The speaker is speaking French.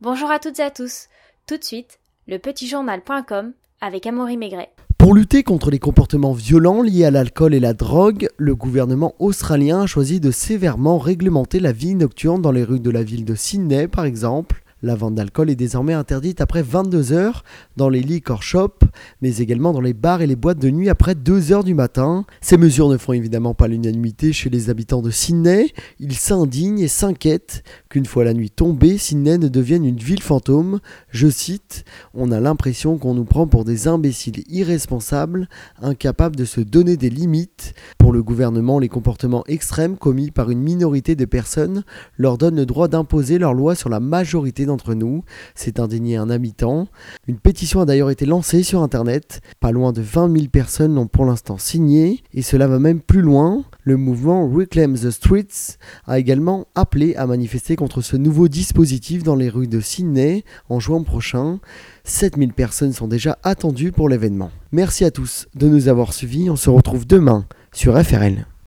Bonjour à toutes et à tous, tout de suite, lepetitjournal.com avec Amaury Maigret. Pour lutter contre les comportements violents liés à l'alcool et la drogue, le gouvernement australien a choisi de sévèrement réglementer la vie nocturne dans les rues de la ville de Sydney par exemple. La vente d'alcool est désormais interdite après 22h dans les liquor shops, mais également dans les bars et les boîtes de nuit après 2h du matin. Ces mesures ne font évidemment pas l'unanimité chez les habitants de Sydney. Ils s'indignent et s'inquiètent qu'une fois la nuit tombée, Sydney ne devienne une ville fantôme. Je cite, « On a l'impression qu'on nous prend pour des imbéciles irresponsables, incapables de se donner des limites. » Pour le gouvernement, les comportements extrêmes commis par une minorité de personnes leur donnent le droit d'imposer leurs lois sur la majorité d'entre nous, s'est indigné un habitant. Une pétition a d'ailleurs été lancée sur Internet. Pas loin de 20 000 personnes l'ont pour l'instant signée, et cela va même plus loin. Le mouvement Reclaim the Streets a également appelé à manifester contre ce nouveau dispositif dans les rues de Sydney en juin prochain. 7 000 personnes sont déjà attendues pour l'événement. Merci à tous de nous avoir suivis. On se retrouve demain sur FRL.